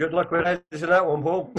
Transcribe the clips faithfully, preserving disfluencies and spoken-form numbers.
Good luck with editing that one, Paul.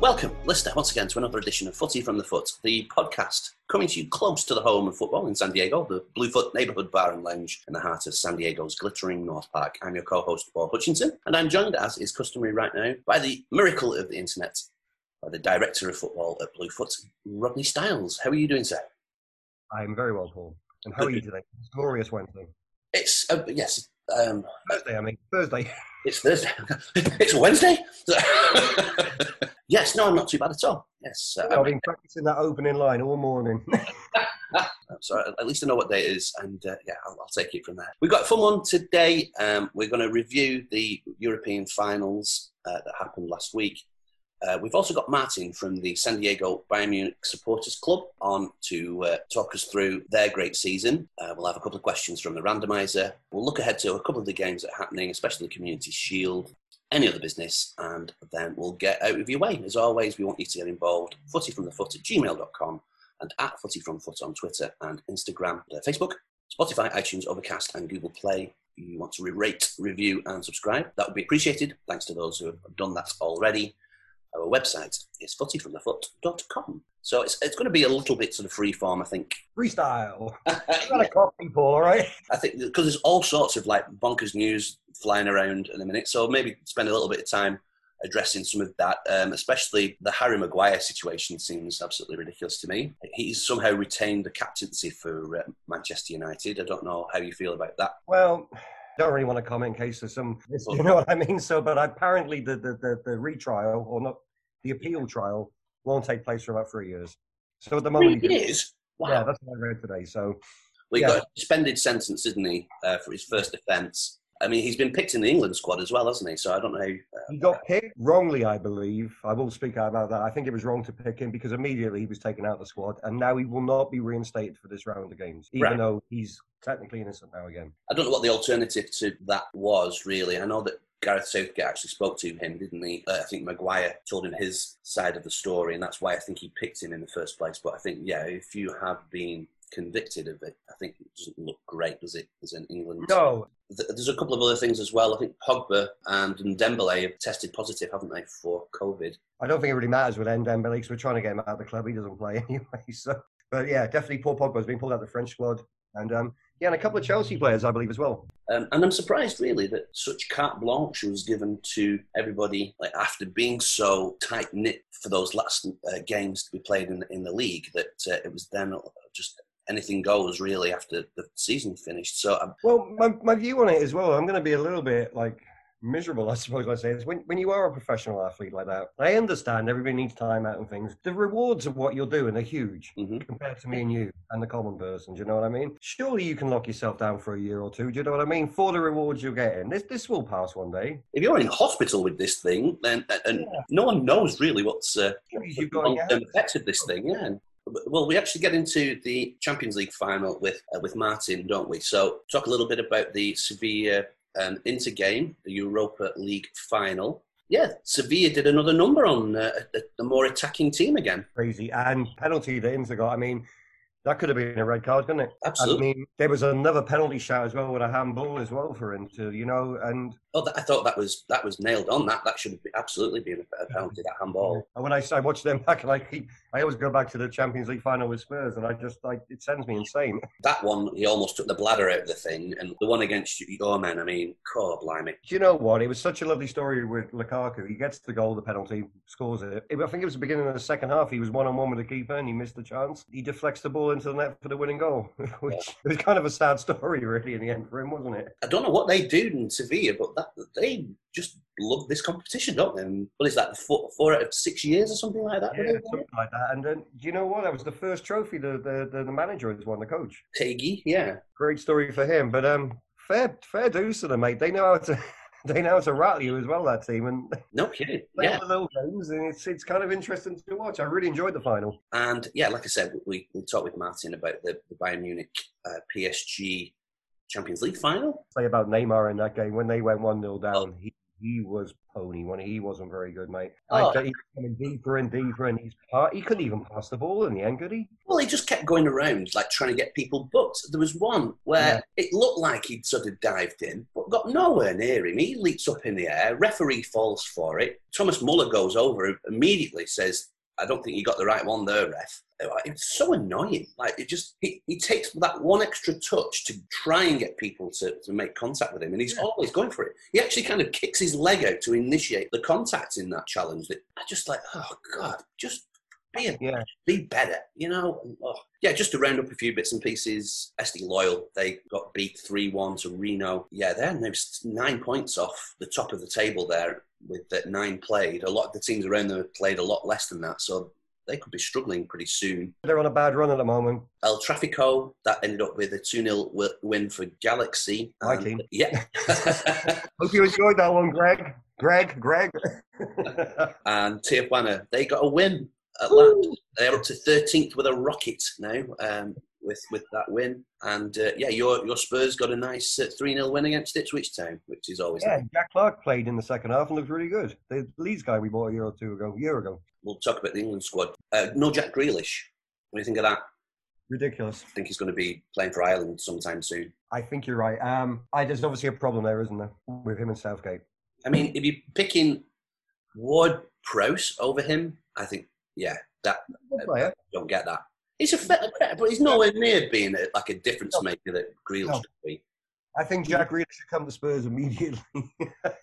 Welcome, Leicester, once again to another edition of Footy from the Foot, the podcast coming to you close to the home of football in San Diego, the Bluefoot neighbourhood bar and lounge in the heart of San Diego's glittering North Park. I'm your co-host, Paul Hutchinson, and I'm joined, as is customary right now, by the miracle of the internet, by the director of football at Bluefoot, Rodney Stiles. How are you doing, sir? I'm very well, Paul. And how are you today? It's a glorious Wednesday. It's, uh, yes. Um, Thursday, I mean. Thursday. It's Thursday. It's Wednesday. Yes, no, I'm not too bad at all. Yes, uh, I've been practicing that opening line all morning. So at least I know what day it is, and uh, yeah, I'll, I'll take it from there. We've got a fun one today. Um, we're going to review the European finals uh, that happened last week. Uh, we've also got Martin from the San Diego Bayern Munich Supporters Club on to uh, talk us through their great season. Uh, we'll have a couple of questions from the randomizer. We'll look ahead to a couple of the games that are happening, especially the Community Shield, any other business, and then we'll get out of your way. As always, we want you to get involved. footyfromthefoot at gmail dot com and at footyfromfoot on Twitter and Instagram, Facebook, Spotify, iTunes, Overcast and Google Play. If you want to rate, review and subscribe, that would be appreciated. Thanks to those who have done that already. Our website is footy from the foot dot com. So it's it's going to be a little bit sort of freeform, I think. Freestyle. You've got a cough, people, all right? I think because there's all sorts of like bonkers news flying around in a minute. So maybe spend a little bit of time addressing some of that, um, especially the Harry Maguire situation seems absolutely ridiculous to me. He's somehow retained the captaincy for uh, Manchester United. I don't know how you feel about that. Well, don't really want to comment in case there's some, you know what I mean? So, but apparently the, the, the, the retrial, or not, the appeal trial won't take place for about three years. So at the moment... Three years? Wow. Yeah, that's what I read today, so... Well, he yeah. got a suspended sentence, didn't he, uh, for his first offence. I mean, he's been picked in the England squad as well, hasn't he? So I don't know... Uh, he got picked wrongly, I believe. I will speak out about that. I think it was wrong to pick him because immediately he was taken out of the squad and now he will not be reinstated for this round of games, even right. though he's technically innocent now again. I don't know what the alternative to that was, really. I know that Gareth Southgate actually spoke to him, didn't he? Uh, I think Maguire told him his side of the story and that's why I think he picked him in the first place. But I think, yeah, if you have been... convicted of it, I think it doesn't look great, does it, as in England? No. There's a couple of other things as well. I think Pogba and Dembélé have tested positive, haven't they, for COVID? I don't think it really matters with Dembélé because we're trying to get him out of the club. He doesn't play anyway. So, but yeah, definitely poor Pogba's been pulled out of the French squad. And um, yeah, and a couple of Chelsea players, I believe, as well. Um, and I'm surprised, really, that such carte blanche was given to everybody like after being so tight-knit for those last uh, games to be played in, in the league that uh, it was then just... anything goes, really, after the season finished. So, I'm... well, my, my view on it as well, I'm going to be a little bit, like, miserable, I suppose I say this. When, when you are a professional athlete like that, I understand everybody needs time out and things. The rewards of what you're doing are huge mm-hmm. compared to me and you and the common person, do you know what I mean? Surely you can lock yourself down for a year or two, do you know what I mean, for the rewards you're getting. This this will pass one day. If you're in hospital with this thing, then and yeah. no one knows really what's uh, the long-term effects of this thing, yeah. Well, we actually get into the Champions League final with uh, with Martin, don't we? So talk a little bit about the Sevilla um, Inter game, the Europa League final. Yeah, Sevilla did another number on uh, a, a more attacking team again. Crazy. And penalty that Inter got, I mean, that could have been a red card, couldn't it? Absolutely. I mean, there was another penalty shout as well with a handball as well for Inter, you know, and... Oh, that, I thought that was that was nailed on. That that should have been, absolutely been a penalty, that handball. And when I, I watch them back, and I keep, I always go back to the Champions League final with Spurs, and I just, I, it sends me insane. That one, he almost took the bladder out of the thing, and the one against your man, I mean, God, blimey. Do you know what? It was such a lovely story with Lukaku. He gets the goal, the penalty, scores it. I think it was the beginning of the second half. He was one-on-one with the keeper, and he missed the chance. He deflects the ball into the net for the winning goal, which yeah. was kind of a sad story really in the end for him, wasn't it? I don't know what they do in Sevilla, but that, they just love this competition, don't they? And what is that, four, four out of six years or something like that? Yeah, something like that. And then, do you know what? That was the first trophy the the, the, the manager has won, the coach. Peggy, yeah. Great story for him, but um, fair fair dues to them, mate. They know how to... They know how to rattle you as well, that team. And no kidding. Yeah. The little games, and it's, it's kind of interesting to watch. I really enjoyed the final. And, yeah, like I said, we, we talked with Martin about the, the Bayern Munich uh, P S G Champions League final. Say about Neymar in that game. When they went one nil down, oh. he, he was pony when he wasn't very good, mate. Oh. Like, he was coming deeper and deeper, and he's he couldn't even pass the ball in the end, could he? Well, he just kept going around, like, trying to get people booked. There was one where yeah. it looked like he'd sort of dived in, but got nowhere near him. He leaps up in the air, referee falls for it. Thomas Muller goes over and immediately says, I don't think you got the right one there, ref. It's so annoying. Like, it just, he, he takes that one extra touch to try and get people to, to make contact with him, and he's yeah. always going for it. He actually kind of kicks his leg out to initiate the contact in that challenge. That I just like, oh, God, just be a, yeah. be better, you know? Oh. Yeah, just to round up a few bits and pieces, S D Loyal, they got beat three one to Reno. Yeah, they're nine points off the top of the table there with that nine played. A lot of the teams around them have played a lot less than that, so they could be struggling pretty soon. They're on a bad run at the moment. El Trafico, that ended up with a two nil win for Galaxy. My team. Yeah. Hope you enjoyed that one, Greg. Greg, Greg. And Tijuana, they got a win. At last, they're up to thirteenth with a rocket now, um, with with that win. And uh, yeah, your your Spurs got a nice three uh, nil win against Ipswich Town, which is always yeah. Nice. Jack Clark played in the second half and looked really good. The Leeds guy we bought a year or two ago, a year ago. We'll talk about the England squad. Uh, no Jack Grealish. What do you think of that? Ridiculous. I think he's going to be playing for Ireland sometime soon. I think you're right. Um, I, there's obviously a problem there, isn't there, with him and Southgate? I mean, if you're picking Ward-Prowse over him, I think. Yeah, that uh, don't get that. He's a fella, but he's nowhere near being a, like a difference maker that Grealish no. should be. I think Jack Grealish should come to Spurs immediately.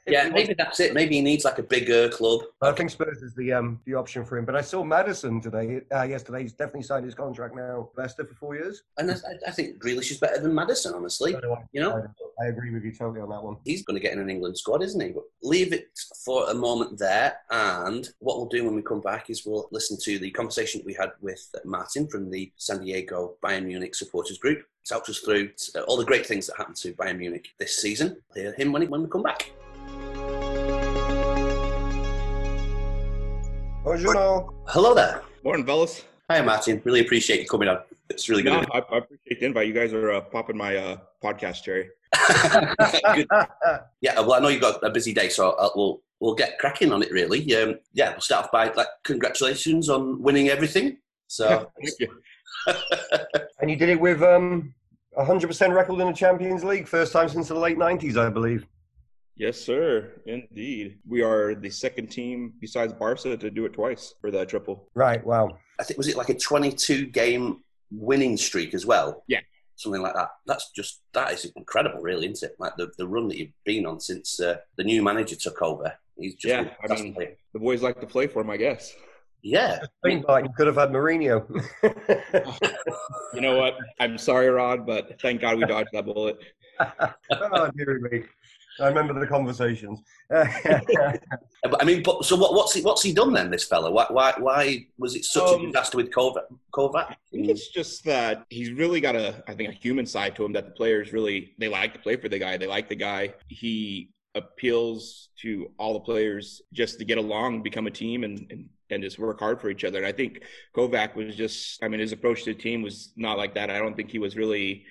Yeah, maybe that's it. Maybe he needs like a bigger club. I think Spurs is the um the option for him. But I saw Maddison today. Uh, yesterday, he's definitely signed his contract now. Leicester for four years. And I, I think Grealish is better than Maddison, honestly. So I, you know, I, I agree with you totally on that one. He's going to get in an England squad, isn't he? But leave it for a moment there. And what we'll do when we come back is we'll listen to the conversation we had with Martin from the San Diego Bayern Munich supporters group. Talked us through all the great things that happened to Bayern Munich this season. Hear him when, he, when we come back. Bonjour. Hello there. Morning, fellas. Hi, Martin. Really appreciate you coming on. It's really good. No, I, I appreciate the invite. You guys are uh, popping my uh, podcast cherry. Good. Yeah, well, I know you've got a busy day, so I'll, we'll we'll get cracking on it. Really, um, yeah. We'll start off by like congratulations on winning everything. So. Thank you. And you did it with um, one hundred percent record in the Champions League, first time since the late nineties, I believe. Yes, sir. Indeed. We are the second team besides Barca to do it twice for that triple. Right, wow. I think, was it like a twenty-two game winning streak as well? Yeah. Something like that. That's just, that is incredible, really, isn't it? Like the, the run that you've been on since uh, the new manager took over. He's just yeah, I mean, the boys like to play for him, I guess. Yeah. You could have had Mourinho. You know what? I'm sorry, Rod, but thank God we dodged that bullet. Oh, dear me. I remember the conversations. I mean, but, so what, what's, he, what's he done then, this fella? Why why, why was it such um, a disaster with Kovac? Kovac? I think it's just that he's really got a, I think, a human side to him that the players really, they like to play for the guy. They like the guy. He appeals to all the players just to get along, become a team, and, and and just work hard for each other. And I think Kovac was just, I mean, his approach to the team was not like that. I don't think he was really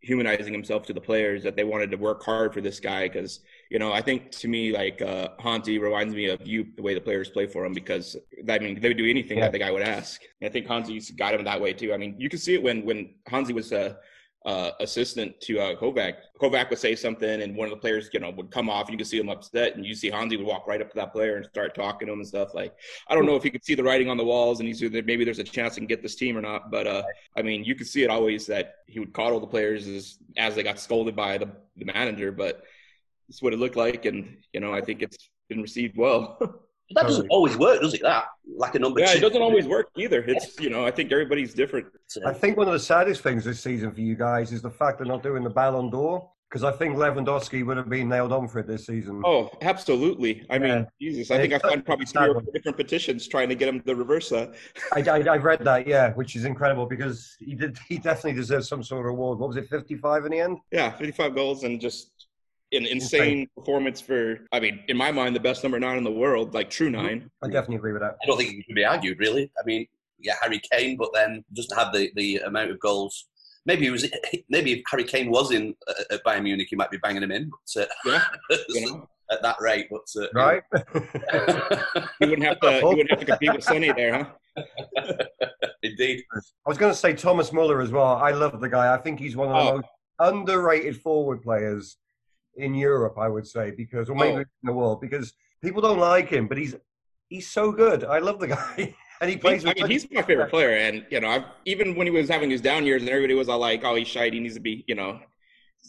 humanizing himself to the players, that they wanted to work hard for this guy. Because, you know, I think to me, like uh, Hansi reminds me of you, the way the players play for him, because, I mean, they would do anything yeah. that the guy would ask. And I think Hansi's got him that way too. I mean, you can see it when, when Hansi was uh, uh, assistant to uh, Kovac. Kovac would say something and one of the players, you know, would come off. You could see him upset, and you see Hansi would walk right up to that player and start talking to him and stuff. Like, I don't know if he could see the writing on the walls, and he's maybe there's a chance he can get this team or not. But uh, I mean, you could see it always that he would coddle the players as, as they got scolded by the, the manager. But it's what it looked like, and you know, I think it's been received well. That doesn't always work, does it? That like a number yeah, two. Yeah, it doesn't always work either. It's, you know, I think everybody's different. So. I think one of the saddest things this season for you guys is the fact they're not doing the Ballon d'Or, because I think Lewandowski would have been nailed on for it this season. Oh, absolutely. I yeah. mean, Jesus, I think I've done probably three or four different petitions trying to get him to reverse that. I, I, I've read that, yeah, which is incredible, because he did. He definitely deserves some sort of award. What was it, fifty-five in the end? Yeah, fifty-five goals and just an insane performance for, I mean, in my mind, the best number nine in the world, like true nine. I definitely agree with that. I don't think it can be argued, really. I mean, yeah, Harry Kane, but then doesn't have the, the amount of goals. Maybe it was, maybe if Harry Kane was in uh, at Bayern Munich, he might be banging him in. But, uh, yeah, you know, at that rate. But uh, right, you wouldn't have to. You wouldn't have to compete with Sonny there, huh? Indeed. I was going to say Thomas Muller as well. I love the guy. I think he's one of the oh. most underrated forward players in Europe, I would say, because or maybe oh. in the world, because people don't like him, but he's he's so good. I love the guy. And he plays. I mean, he's my favorite player, and you know, I've, even when he was having his down years, and everybody was all like, "Oh, he's shite. He needs to be," you know.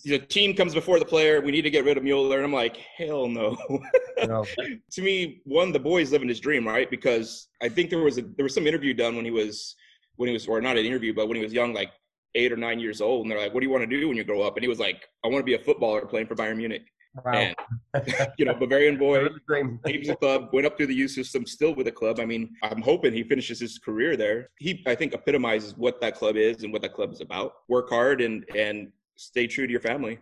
The team comes before the player. We need to get rid of Mueller. And I'm like, hell no. no. To me, one, the boy's living his dream, right? Because I think there was a, there was some interview done when he was when he was or not an interview, but when he was young, like eight or nine years old, and they're like, "What do you want to do when you grow up?" And he was like, "I want to be a footballer playing for Bayern Munich." Wow. And, you know, Bavarian boy, leaves the club, went up through the youth system, still with the club. I mean, I'm hoping he finishes his career there. He, I think, epitomizes what that club is and what that club is about. Work hard and and stay true to your family.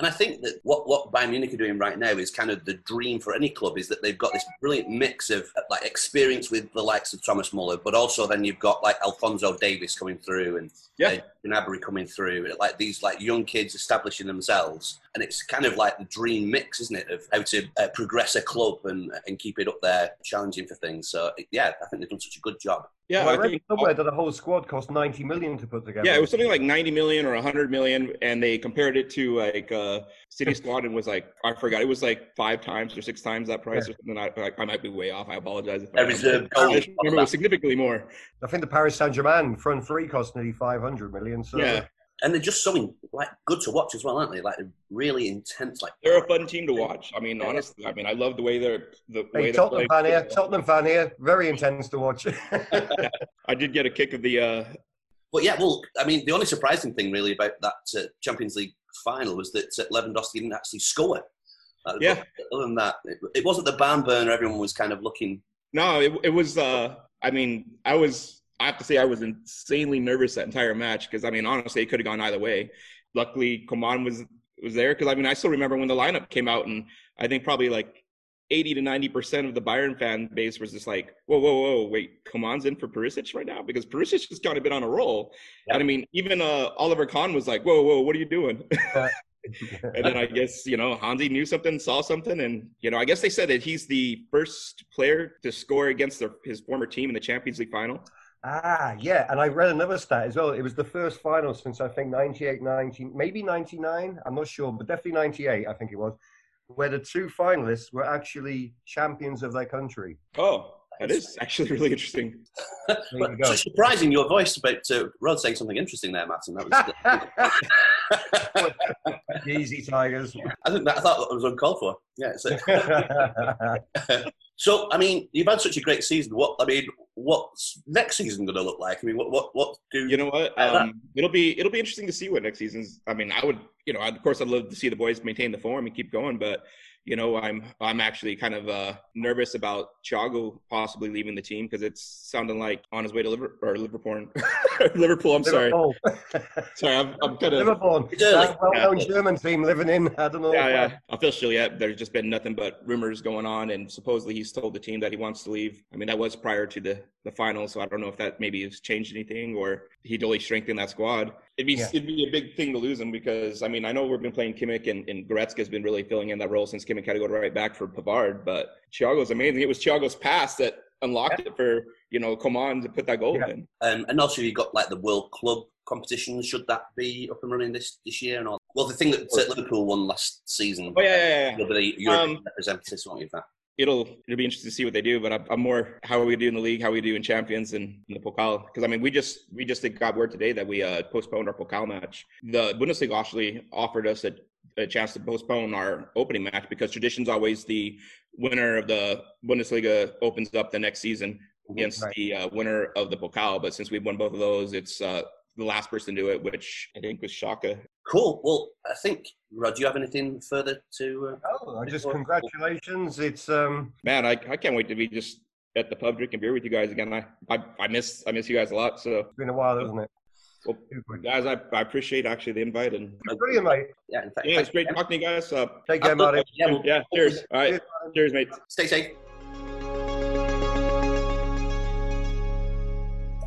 And I think that what, what Bayern Munich are doing right now is kind of the dream for any club, is that they've got this brilliant mix of like experience with the likes of Thomas Muller, but also then you've got like Alphonso Davies coming through and yeah. Gnabry coming through, like these like young kids establishing themselves. And it's kind of like the dream mix, isn't it, of how to uh, progress a club and and keep it up there, challenging for things. So, yeah, I think they've done such a good job. Yeah, well, I, I read think, somewhere that the whole squad cost ninety million to put together. Yeah, it was something like ninety million or one hundred million, and they compared it to like uh, City squad, and was like, I forgot, it was like five times or six times that price yeah. or something. I, I might be way off. I apologize. If I, I reserve goal. I remember it was significantly more. I think the Paris Saint-Germain front three cost nearly five hundred million. So. Yeah. And they're just so like good to watch as well, aren't they? Like really intense. Like they're a fun team to watch. I mean, yeah. honestly, I mean, I love the way they're the hey, way Tottenham fan here. Tottenham fan here. Very intense to watch. yeah. I did get a kick of the. Uh... But yeah, well, I mean, the only surprising thing really about that uh, Champions League final was that uh, Lewandowski didn't actually score. Uh, yeah. Other than that, it, it wasn't the barn burner everyone was kind of looking. No, it it was. Uh, I mean, I was. I have to say I was insanely nervous that entire match because, I mean, honestly, it could have gone either way. Luckily, Coman was was there because, I mean, I still remember when the lineup came out and I think probably like eighty to ninety percent of the Bayern fan base was just like, whoa, whoa, whoa, wait, Coman's in for Perisic right now? Because Perisic has kind of been on a roll. Yeah. And, I mean, even uh, Oliver Kahn was like, whoa, whoa, what are you doing? And then I guess, you know, Hansi knew something, saw something. And, you know, I guess they said that he's the first player to score against their, his former team in the Champions League final. Ah, yeah, and I read another stat as well. It was the first final since, I think, ninety-eight, ninety, maybe ninety-nine, I'm not sure, but definitely ninety-eight, I think it was, where the two finalists were actually champions of their country. Oh, that is actually really interesting. Well, so surprising your voice about uh, Rod saying something interesting there, Martin. That was easy, Tigers. I think that I thought that was uncalled for. Yeah. So, so I mean, you've had such a great season. What I mean, what's next season going to look like? I mean, what what what do you know? What um, it'll be it'll be interesting to see what next season's. I mean, I would you know, I'd, of course, I'd love to see the boys maintain the form and keep going, but. You know, I'm I'm actually kind of uh, nervous about Thiago possibly leaving the team because it's sounding like on his way to Liverpool. Or Liverpool, Liverpool I'm Liverpool. sorry. sorry, I'm, I'm kind of... Liverpool, that well-known yeah. German team living in, I don't know. Yeah, yeah. Officially, yeah, there's just been nothing but rumors going on, and supposedly he's told the team that he wants to leave. I mean, that was prior to the, the final, so I don't know if that maybe has changed anything or he'd only strengthened that squad. It'd be, yeah. it'd be a big thing to lose him because, I mean, I know we've been playing Kimmich and, and Goretzka's been really filling in that role since Kimmich had to go right back for Pavard, but Thiago's amazing. It was Thiago's pass that unlocked yeah. it for, you know, Coman to put that goal yeah. in. Um, and also you've got, like, the World Club competition. Should that be up and running this, this year? and all? Well, the thing that Liverpool won last season. Oh, yeah, yeah, yeah. The European um, representatives won't give that. It'll it'll be interesting to see what they do, but I'm, I'm more how we do in the league, how we do in Champions and in the Pokal. Because I mean, we just we just got word today that we uh, postponed our Pokal match. The Bundesliga actually offered us a, a chance to postpone our opening match because tradition's always the winner of the Bundesliga opens up the next season against right. the uh, winner of the Pokal. But since we've won both of those, it's uh, the last person to do it, which I think was Shaka. Cool. Well, I think, Rod, do you have anything further to... Uh, oh, just or, congratulations. It's... um. Man, I, I can't wait to be just at the pub drinking beer with you guys again. I, I, I miss I miss you guys a lot, so... It's been a while, hasn't it? Well, guys, I, I appreciate actually the invite. And brilliant, mate. Yeah, in fact, yeah it's great yeah. talking to you guys. Uh, Take care, Marty. Yeah, well, yeah, cheers. All right. Cheers, cheers, mate. Stay safe.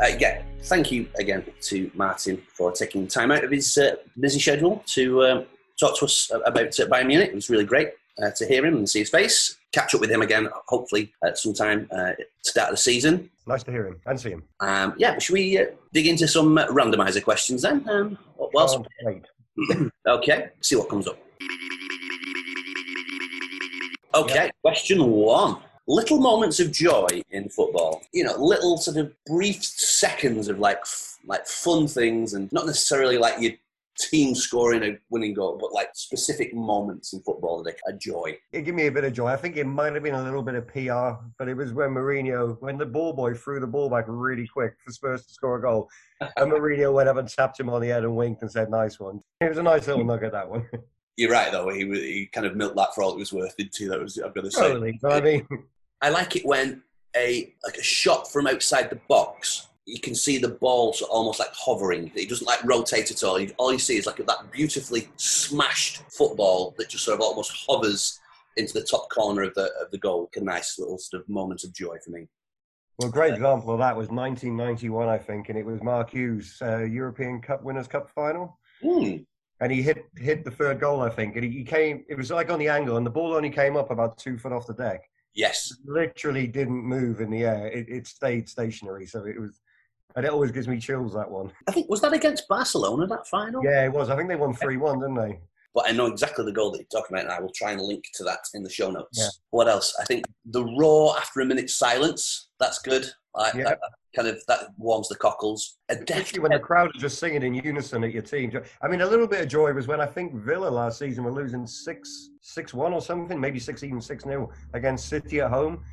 Uh, yeah. Thank you again to Martin for taking time out of his uh, busy schedule to um, talk to us about uh, Bayern Munich. It was really great. uh, to hear him and see his face. Catch up with him again, hopefully, at some time uh, start of the season. Nice to hear him and see him. Um, yeah, should we uh, dig into some uh, randomiser questions then? Um, what else? Oh, okay, see what comes up. Okay, yep. Question one. Little moments of joy in football. You know, little sort of brief seconds of like f- like fun things, and not necessarily like your team scoring a winning goal, but like specific moments in football that are joy. It gave me a bit of joy. I think it might have been a little bit of P R, but it was when Mourinho, when the ball boy threw the ball back really quick for Spurs to score a goal, and Mourinho went up and tapped him on the head and winked and said, "Nice one." It was a nice little nugget, that one. You're right, though. He he kind of milked that for all it was worth, didn't he? That was, I've got to say. Totally, I mean, I like it when a like a shot from outside the box, you can see the ball sort of almost like hovering. It doesn't like rotate at all. All you see is like that beautifully smashed football that just sort of almost hovers into the top corner of the of the goal. A nice little sort of moment of joy for me. Well, a great example of that was nineteen ninety-one, I think, and it was Mark Hughes' uh, European Cup Winners' Cup final. Hmm. And he hit hit the third goal, I think. And he came, it was like on the angle, and the ball only came up about two foot off the deck. Yes. It literally didn't move in the air. It, it stayed stationary. So it was, and it always gives me chills, that one. I think, was that against Barcelona, that final? Yeah, it was. I think they won three one, didn't they? But I know exactly the goal that you're talking about, and I will try and link to that in the show notes. Yeah. What else? I think the roar after a minute's silence, that's good. I, yeah. I, I kind of, that warms the cockles. Especially when the crowd are just singing in unison at your team. I mean, a little bit of joy was when I think Villa last season were losing six, six one or something, maybe six even six nil against City at home.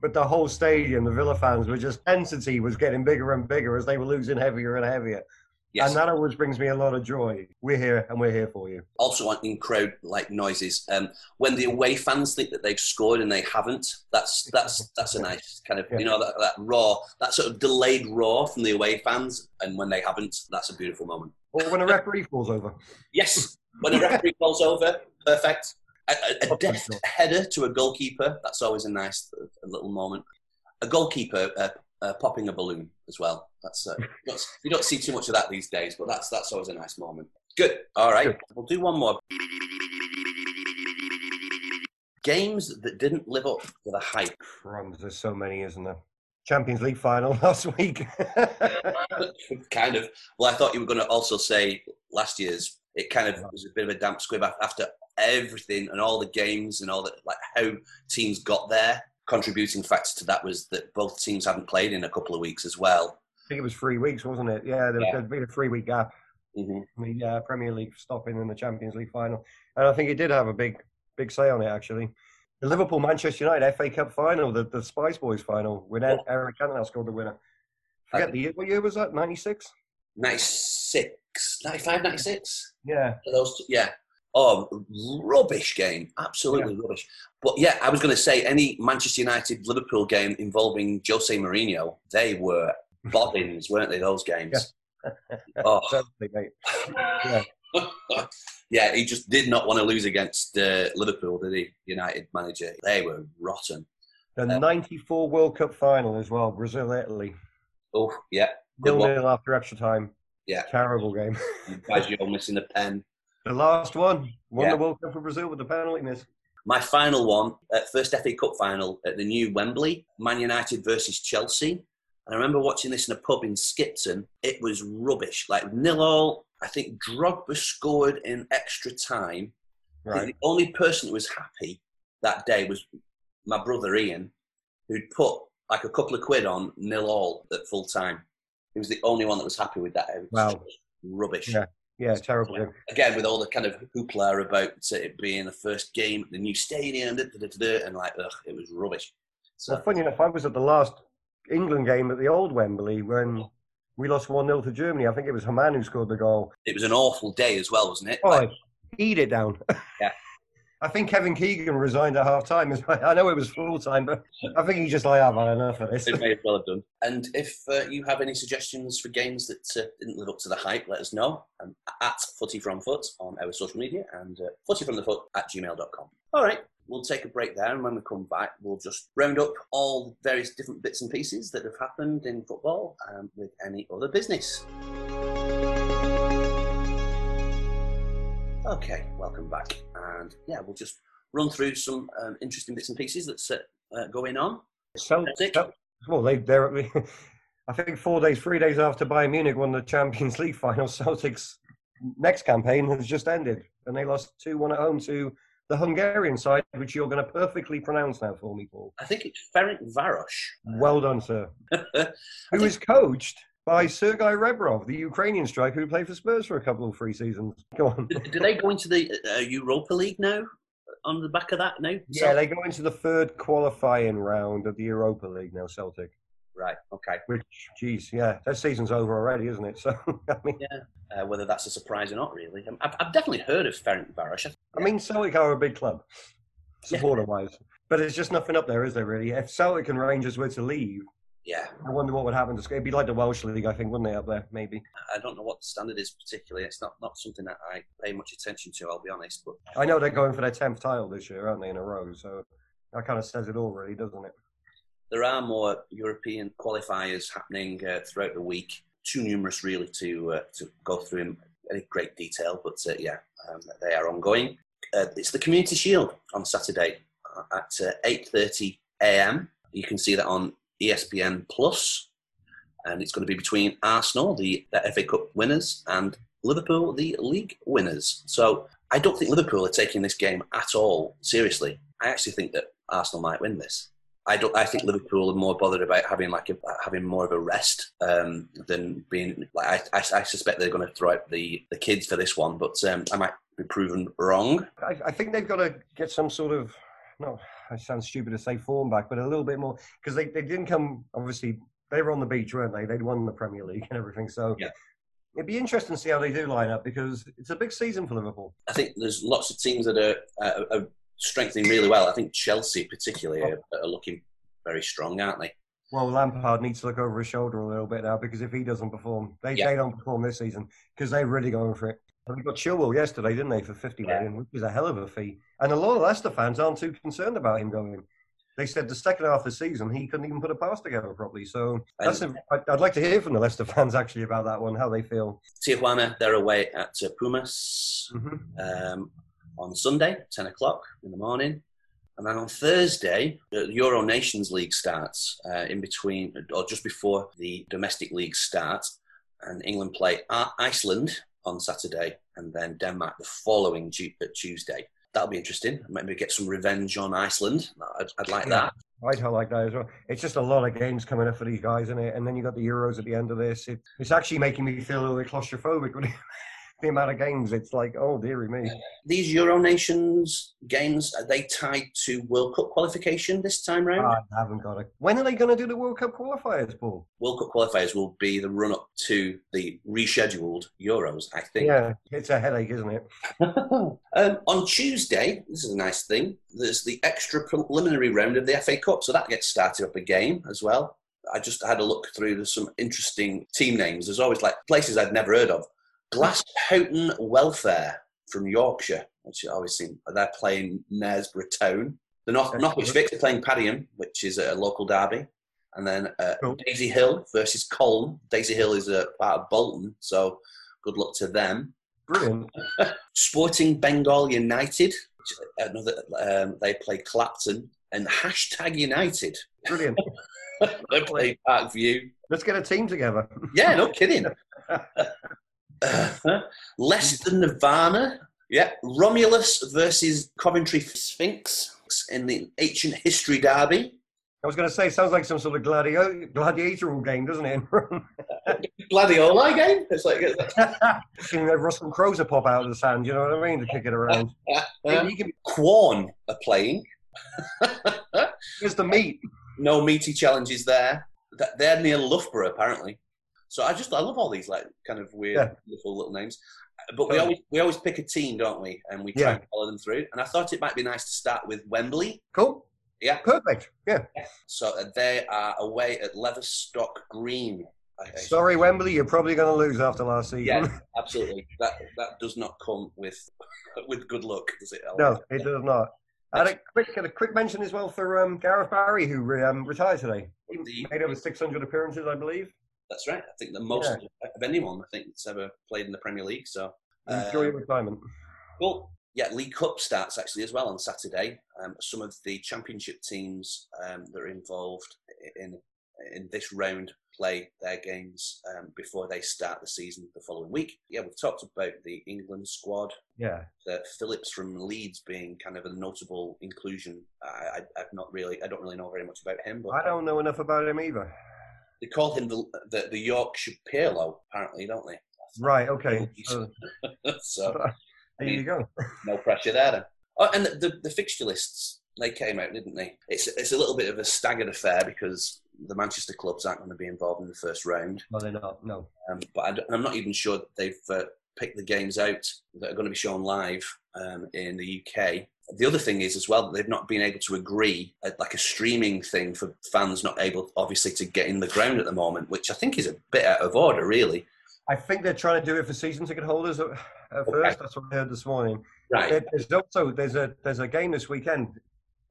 But the whole stadium, the Villa fans were just, intensity was getting bigger and bigger as they were losing heavier and heavier. Yes. And that always brings me a lot of joy. We're here, and we're here for you. Also, in crowd like noises, um, when the away fans think that they've scored and they haven't, that's that's that's a nice kind of, yeah. You know, that, that roar, that sort of delayed roar from the away fans, and when they haven't, that's a beautiful moment. Or when a referee falls over. Yes, when a referee falls over, perfect. A, a, a deft header to a goalkeeper, that's always a nice a little moment. A goalkeeper. Uh, Uh, popping a balloon as well. That's uh, you don't see too much of that these days, but that's that's always a nice moment. Good. All right, good. We'll do one more. Games that didn't live up to the hype. Crumbs, there's so many, isn't there? Champions League final last week. Kind of. Well, I thought you were going to also say last year's. It kind of was a bit of a damp squib after everything and all the games and all that, like how teams got there. Contributing factor to that was that both teams hadn't played in a couple of weeks as well. I think it was three weeks, wasn't it? Yeah, there, yeah. There'd been a three-week gap. Mm-hmm. The uh, Premier League stopping in the Champions League final. And I think it did have a big big say on it, actually. The Liverpool-Manchester United F A Cup final, the, the Spice Boys final, when oh. Eric Cantona scored the winner. Forget uh, the year. What year was that? ninety-six? ninety-six. ninety-five, ninety-six? Yeah. So those two, yeah. Oh, rubbish game. Absolutely yeah. rubbish. But yeah, I was going to say, any Manchester United-Liverpool game involving Jose Mourinho, they were bobbins, weren't they, those games? Yeah. Oh. Certainly, mate. Yeah. Yeah, he just did not want to lose against uh, Liverpool, did he? United manager. They were rotten. The um, ninety-four World Cup final as well, Brazil-Italy. Oh, yeah. nil nil after extra time. Yeah. Terrible game. Baggio missing the pen. The last one. Won yeah. the World Cup for Brazil with the penalty miss. My final one, uh, first F A Cup final at the new Wembley, Man United versus Chelsea. And I remember watching this in a pub in Skipton. It was rubbish. Like, nil all. I think Drogba scored in extra time. Right. The only person who was happy that day was my brother Ian, who'd put like a couple of quid on nil all at full time. He was the only one that was happy with that. It was wow. rubbish. Yeah. Yeah, terrible. Again, with all the kind of hoopla about it being the first game at the new stadium, da, da, da, da, and like, ugh, it was rubbish. So, well, funny enough, I was at the last England game at the old Wembley when we lost one nil to Germany. I think it was Hamann who scored the goal. It was an awful day as well, wasn't it? Oh, like, eat it down. Yeah. I think Kevin Keegan resigned at half-time. I know it was full-time, but I think he just like, I've had enough of this. It may as well have done. And if uh, you have any suggestions for games that uh, didn't live up to the hype, let us know. Um, at footyfromfoot on our social media and uh, footyfromthefoot at gmail dot com. All right, we'll take a break there, and when we come back, we'll just round up all the various different bits and pieces that have happened in football and with any other business. Okay, welcome back. And yeah, we'll just run through some um, interesting bits and pieces that's uh, uh, going on. Celtic. Well, they, they're, I think four days, three days after Bayern Munich won the Champions League final, Celtic's next campaign has just ended, and they lost two one at home to the Hungarian side, which you're going to perfectly pronounce now for me, Paul. I think it's Ferencváros. Well done, sir. Who is coached by Sergei Rebrov, the Ukrainian striker who played for Spurs for a couple of three seasons. Go on. Do they go into the uh, Europa League now? On the back of that now? Yeah, Celtic? They go into the third qualifying round of the Europa League now, Celtic. Right, okay. Which, geez, yeah, that season's over already, isn't it? So, I mean, yeah, uh, whether that's a surprise or not, really. I've, I've definitely heard of Ferencváros. I mean, Celtic are a big club, supporter-wise. Yeah. But there's just nothing up there, is there, really? If Celtic and Rangers were to leave, yeah, I wonder what would happen. It'd be like the Welsh League, I think, wouldn't they, up there, maybe? I don't know what the standard is particularly. It's not, not something that I pay much attention to, I'll be honest. But I know they're going for their tenth title this year, aren't they, in a row? So that kind of says it all, really, doesn't it? There are more European qualifiers happening uh, throughout the week. Too numerous, really, to uh, to go through in any great detail. But, uh, yeah, um, they are ongoing. Uh, it's the Community Shield on Saturday at uh, eight thirty a m You can see that on E S P N Plus, and it's going to be between Arsenal, the, the F A Cup winners, and Liverpool, the league winners. So I don't think Liverpool are taking this game at all seriously. I actually think that Arsenal might win this. I don't. I think Liverpool are more bothered about having like a, having more of a rest um, than being. Like I, I, I suspect they're going to throw out the, the kids for this one, but um, I might be proven wrong. I, I think they've got to get some sort of. No, it sounds stupid to say form back, but a little bit more, because they, they didn't come, obviously, they were on the beach, weren't they? They'd won the Premier League and everything, so yeah. It'd be interesting to see how they do line up, because it's a big season for Liverpool. I think there's lots of teams that are, are, are strengthening really well. I think Chelsea particularly are, are looking very strong, aren't they? Well, Lampard needs to look over his shoulder a little bit now, because if he doesn't perform, they, yeah. they don't perform this season, because they're really going for it. They got Chilwell yesterday, didn't they, for fifty million, yeah. which is a hell of a fee. And a lot of Leicester fans aren't too concerned about him going. They said the second half of the season, he couldn't even put a pass together properly. So that's a, I'd like to hear from the Leicester fans, actually, about that one, how they feel. Tijuana, they're away at Pumas mm-hmm. um, on Sunday, ten o'clock in the morning. And then on Thursday, the Euro Nations League starts uh, in between, or just before the domestic league starts. And England play Iceland on Saturday, and then Denmark the following Tuesday. That'll be interesting. Maybe get some revenge on Iceland. I'd, I'd like yeah, that. I'd like that as well. It's just a lot of games coming up for these guys, isn't it? And then you've got the Euros at the end of this. It, it's actually making me feel a little bit claustrophobic with the amount of games. It's like, oh, dearie me. These Euro Nations games, are they tied to World Cup qualification this time round? I haven't got it. When are they going to do the World Cup qualifiers, Paul? World Cup qualifiers will be the run-up to the rescheduled Euros, I think. Yeah, it's a headache, isn't it? um, on Tuesday, this is a nice thing, there's the extra preliminary round of the F A Cup, so that gets started up again as well. I just had a look through, there's some interesting team names. There's always like places I'd never heard of. Glasshoughton Welfare from Yorkshire, which obviously they're playing Knaresborough Town. The North, Norwich Vic are playing Paddingham, which is a local derby. And then uh, cool. Daisy Hill versus Colne. Daisy Hill is a part of Bolton, so good luck to them. Brilliant. Sporting Bengal United, which another, um, they play Clapton. And hashtag United. Brilliant. They play Parkview. Let's get a team together. Yeah, no kidding. Uh, Leicester Nirvana, yeah. Romulus versus Coventry Sphinx in the ancient history derby. I was going to say, sounds like some sort of gladio- gladiatorial game, doesn't it? Gladiola game? It's like Russell Crowe's a pop out of the sand, you know what I mean, to kick it around. um, you can... Quorn are playing. Here's the meat. No meaty challenges there. They're near Loughborough, apparently. So I just I love all these like kind of weird, yeah. beautiful little names, but we always we always pick a team, don't we? And we try yeah. and follow them through. And I thought it might be nice to start with Wembley. Cool. Yeah. Perfect. Yeah. So they are away at Leverstock Green. Okay. Sorry, Wembley, you're probably going to lose after last season. Yeah, absolutely. That that does not come with with good luck, does it? I'll no, it does not. And a quick, a quick mention as well for um, Gareth Barry, who re, um, retired today. He made over six hundred appearances, I believe. That's right. I think the most yeah. of anyone, I think, that's ever played in the Premier League. So, enjoy uh, your retirement. Cool. yeah, League Cup starts actually as well on Saturday. Um, some of the Championship teams um, that are involved in in this round play their games um, before they start the season the following week. Yeah, we've talked about the England squad. Yeah. The Phillips from Leeds being kind of a notable inclusion. I, I, I've not really, I don't really know very much about him. But I don't know enough about him either. They call him the the, the Yorkshire Pirlo, apparently, don't they? Right, okay. so, so there you go. No pressure there then. Oh, and the, the, the fixture lists, they came out, didn't they? It's it's a little bit of a staggered affair because the Manchester clubs aren't going to be involved in the first round. No, they're not, no. Um, but I don't, I'm not even sure that they've uh, picked the games out that are going to be shown live um, in the U K. The other thing is as well that they've not been able to agree at like a streaming thing for fans not able, obviously, to get in the ground at the moment, which I think is a bit out of order, really. I think they're trying to do it for season ticket holders at first. Okay. That's what I heard this morning. Right. There's also there's a there's a game this weekend,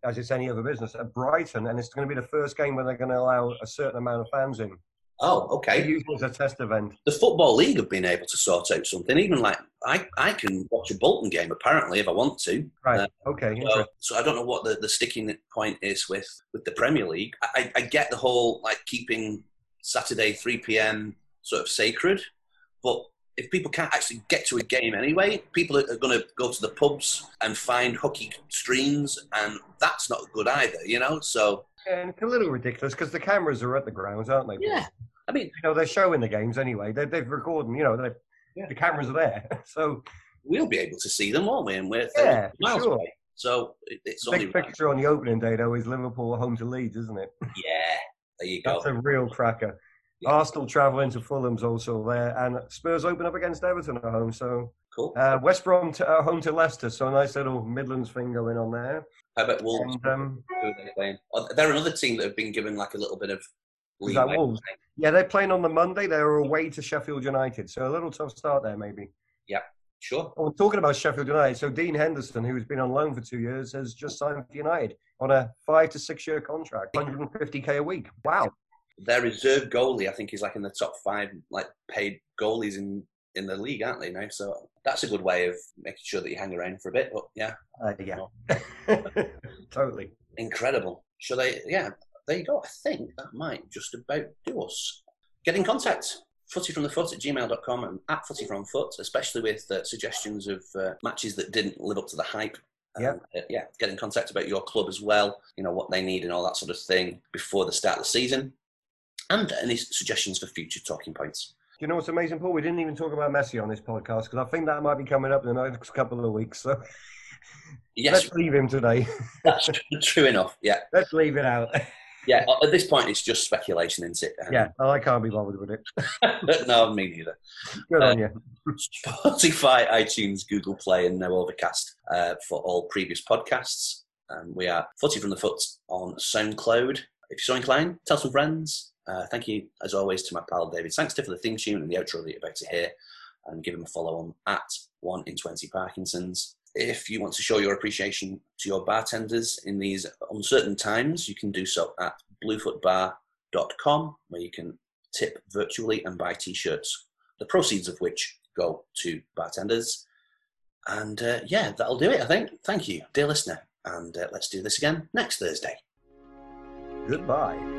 as it's any other business, at Brighton, and it's going to be the first game where they're going to allow a certain amount of fans in. Oh, okay. Usually it's a test event. The Football League have been able to sort out something. Even like I, I can watch a Bolton game apparently if I want to. Right. Uh, okay. So, so I don't know what the, the sticking point is with, with the Premier League. I, I get the whole like keeping Saturday three p.m. sort of sacred. But if people can't actually get to a game anyway, people are going to go to the pubs and find hooky streams, and that's not good either, you know? So yeah, and it's a little ridiculous because the cameras are at the grounds, aren't they? Yeah. I mean, you know, they're showing the games anyway. They're, they're recording, you know, yeah. The cameras are there. So we'll be able to see them, won't we? And we're yeah, miles sure. away. So it's only... The big picture on the opening day, though, is Liverpool home to Leeds, isn't it? Yeah. There you go. That's a real cracker. Yeah. Arsenal travelling to Fulham's also there, and Spurs open up against Everton at home. So cool. Uh, West Brom to, uh, home to Leicester. So a nice little Midlands thing going on there. How about Wolves? And, um, Who are they playing? Are they're another team that have been given like a little bit of. Is that Wolves? Yeah, they're playing on the Monday. They're away to Sheffield United. So a little tough start there, maybe. Yeah, sure. Well, talking about Sheffield United, so Dean Henderson, who's been on loan for two years, has just signed for United on a five to six year contract, one hundred fifty k a week. Wow. Their reserve goalie, I think, is like in the top five, like paid goalies in, in the league, aren't they now? So that's a good way of making sure that you hang around for a bit. But yeah, uh, yeah, totally incredible. Shall they? Yeah, there you go. I think that might just about do us. Get in contact. footyfromthefoot at gmail dot com and at footyfromfoot, especially with uh, suggestions of uh, matches that didn't live up to the hype. Yeah, um, uh, yeah. Get in contact about your club as well. You know what they need and all that sort of thing before the start of the season. And any suggestions for future talking points. Do you know what's amazing, Paul? We didn't even talk about Messi on this podcast because I think that might be coming up in the next couple of weeks. So yes. Let's leave him today. That's true enough, yeah. Let's leave it out. Yeah, at this point, it's just speculation, isn't it? Um, yeah, oh, I can't be bothered with it. No, me neither. Good uh, on you. Spotify, iTunes, Google Play and now Overcast uh, for all previous podcasts. Um, we are Footy From The Foot on SoundCloud. If you're so inclined, tell some friends. Uh, thank you, as always, to my pal David Sangster for the theme tune and the outro that you're about to hear. And give him a follow on at one in twenty Parkinson's. If you want to show your appreciation to your bartenders in these uncertain times, you can do so at bluefoot bar dot com, where you can tip virtually and buy T-shirts, the proceeds of which go to bartenders. And uh, yeah, that'll do it, I think. Thank you, dear listener. And uh, let's do this again next Thursday. Goodbye.